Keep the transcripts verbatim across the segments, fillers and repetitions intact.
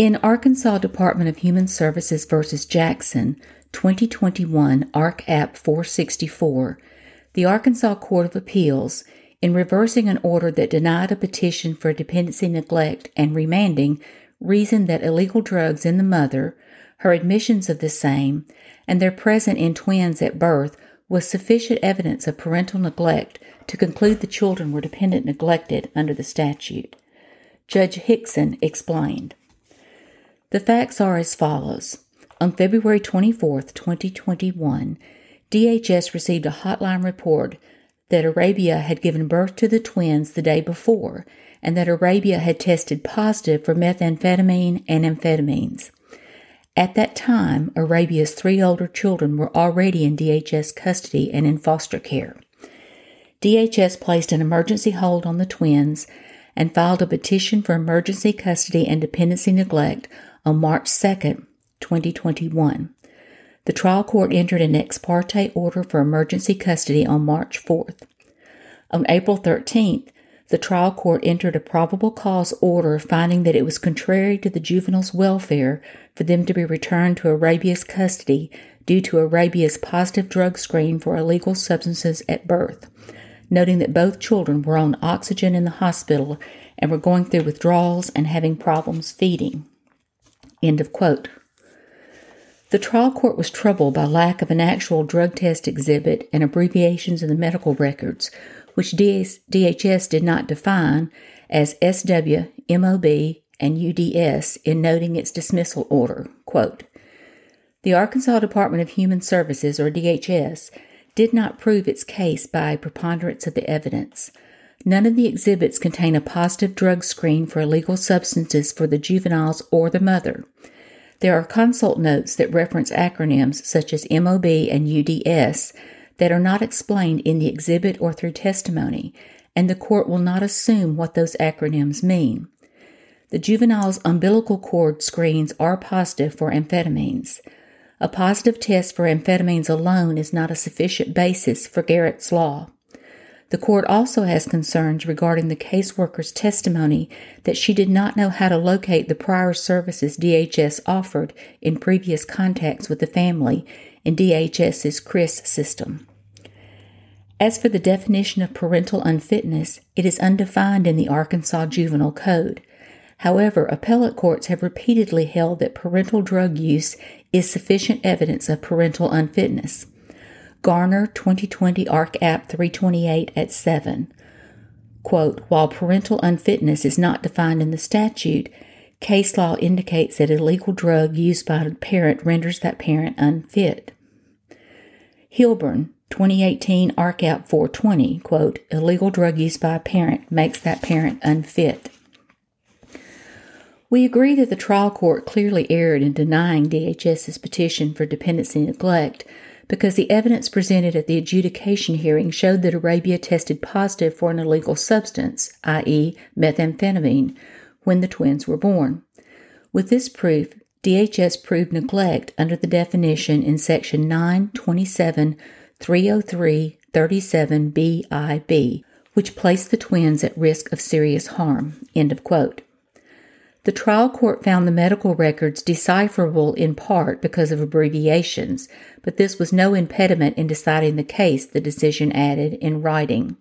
In Arkansas Department of Human Services v. Jackson, twenty twenty-one, A R C App four sixty-four, the Arkansas Court of Appeals, in reversing an order that denied a petition for dependency neglect and remanding, reasoned that illegal drugs in the mother, her admissions of the same, and their presence in twins at birth was sufficient evidence of parental neglect to conclude the children were dependent neglected under the statute. Judge Hickson explained. The facts are as follows. On February twenty-fourth, twenty twenty-one, D H S received a hotline report that Arabia had given birth to the twins the day before and that Arabia had tested positive for methamphetamine and amphetamines. At that time, Arabia's three older children were already in D H S custody and in foster care. D H S placed an emergency hold on the twins and filed a petition for emergency custody and dependency neglect on March second, twenty twenty-one. The trial court entered an ex parte order for emergency custody on March fourth. On April thirteenth, the trial court entered a probable cause order finding that it was contrary to the juvenile's welfare for them to be returned to Arabia's custody due to Arabia's positive drug screen for illegal substances at birth, noting that both children were on oxygen in the hospital and were going through withdrawals and having problems feeding. End of quote. The trial court was troubled by lack of an actual drug test exhibit and abbreviations in the medical records, which D H S did not define as S W, M O B, and U D S in noting its dismissal order. Quote, the Arkansas Department of Human Services, or D H S, did not prove its case by a preponderance of the evidence. None of the exhibits contain a positive drug screen for illegal substances for the juveniles or the mother. There are consult notes that reference acronyms such as M O B and U D S that are not explained in the exhibit or through testimony, and the court will not assume what those acronyms mean. The juvenile's umbilical cord screens are positive for amphetamines. A positive test for amphetamines alone is not a sufficient basis for Garrett's Law. The court also has concerns regarding the caseworker's testimony that she did not know how to locate the prior services D H S offered in previous contacts with the family in DHS's C R I S system. As for the definition of parental unfitness, it is undefined in the Arkansas Juvenile Code. However, appellate courts have repeatedly held that parental drug use is sufficient evidence of parental unfitness. Garner, twenty twenty, A R C App three twenty-eight at seven. Quote, while parental unfitness is not defined in the statute, case law indicates that illegal drug used by a parent renders that parent unfit. Hilburn, twenty eighteen, A R C App four twenty, quote, illegal drug use by a parent makes that parent unfit. We agree that the trial court clearly erred in denying DHS's petition for dependency neglect because the evidence presented at the adjudication hearing showed that Arabia tested positive for an illegal substance, that is methamphetamine, when the twins were born. With this proof, D H S proved neglect under the definition in Section nine twenty-seven dash three oh three dash thirty-seven B I B, which placed the twins at risk of serious harm. End of quote. The trial court found the medical records decipherable in part because of abbreviations, but this was no impediment in deciding the case, the decision added in writing.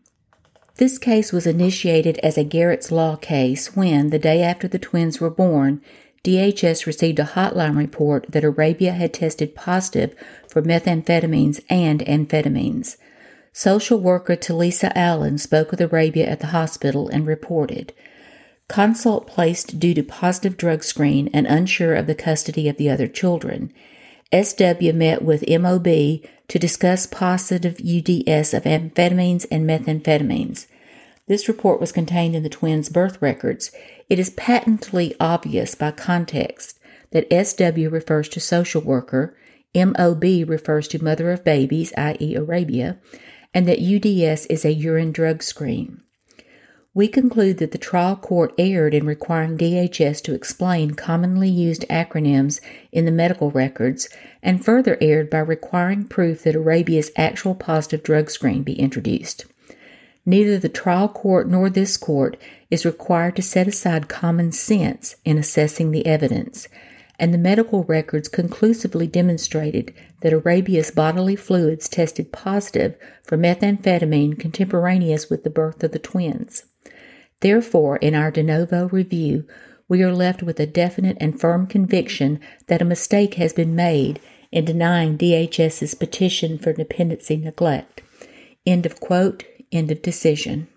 This case was initiated as a Garrett's Law case when, the day after the twins were born, D H S received a hotline report that Arabia had tested positive for methamphetamines and amphetamines. Social worker Talisa Allen spoke with Arabia at the hospital and reported, consult placed due to positive drug screen and unsure of the custody of the other children. S W met with M O B to discuss positive U D S of amphetamines and methamphetamines. This report was contained in the twins' birth records. It is patently obvious by context that S W refers to social worker, M O B refers to mother of babies, that is. Arabia, and that U D S is a urine drug screen. We conclude that the trial court erred in requiring D H S to explain commonly used acronyms in the medical records and further erred by requiring proof that Arabia's actual positive drug screen be introduced. neither the trial court nor this court is required to set aside common sense in assessing the evidence, and the medical records conclusively demonstrated that Arabia's bodily fluids tested positive for methamphetamine contemporaneous with the birth of the twins. Therefore, in our de novo review, we are left with a definite and firm conviction that a mistake has been made in denying D H S's petition for dependency neglect. End of quote. End of decision.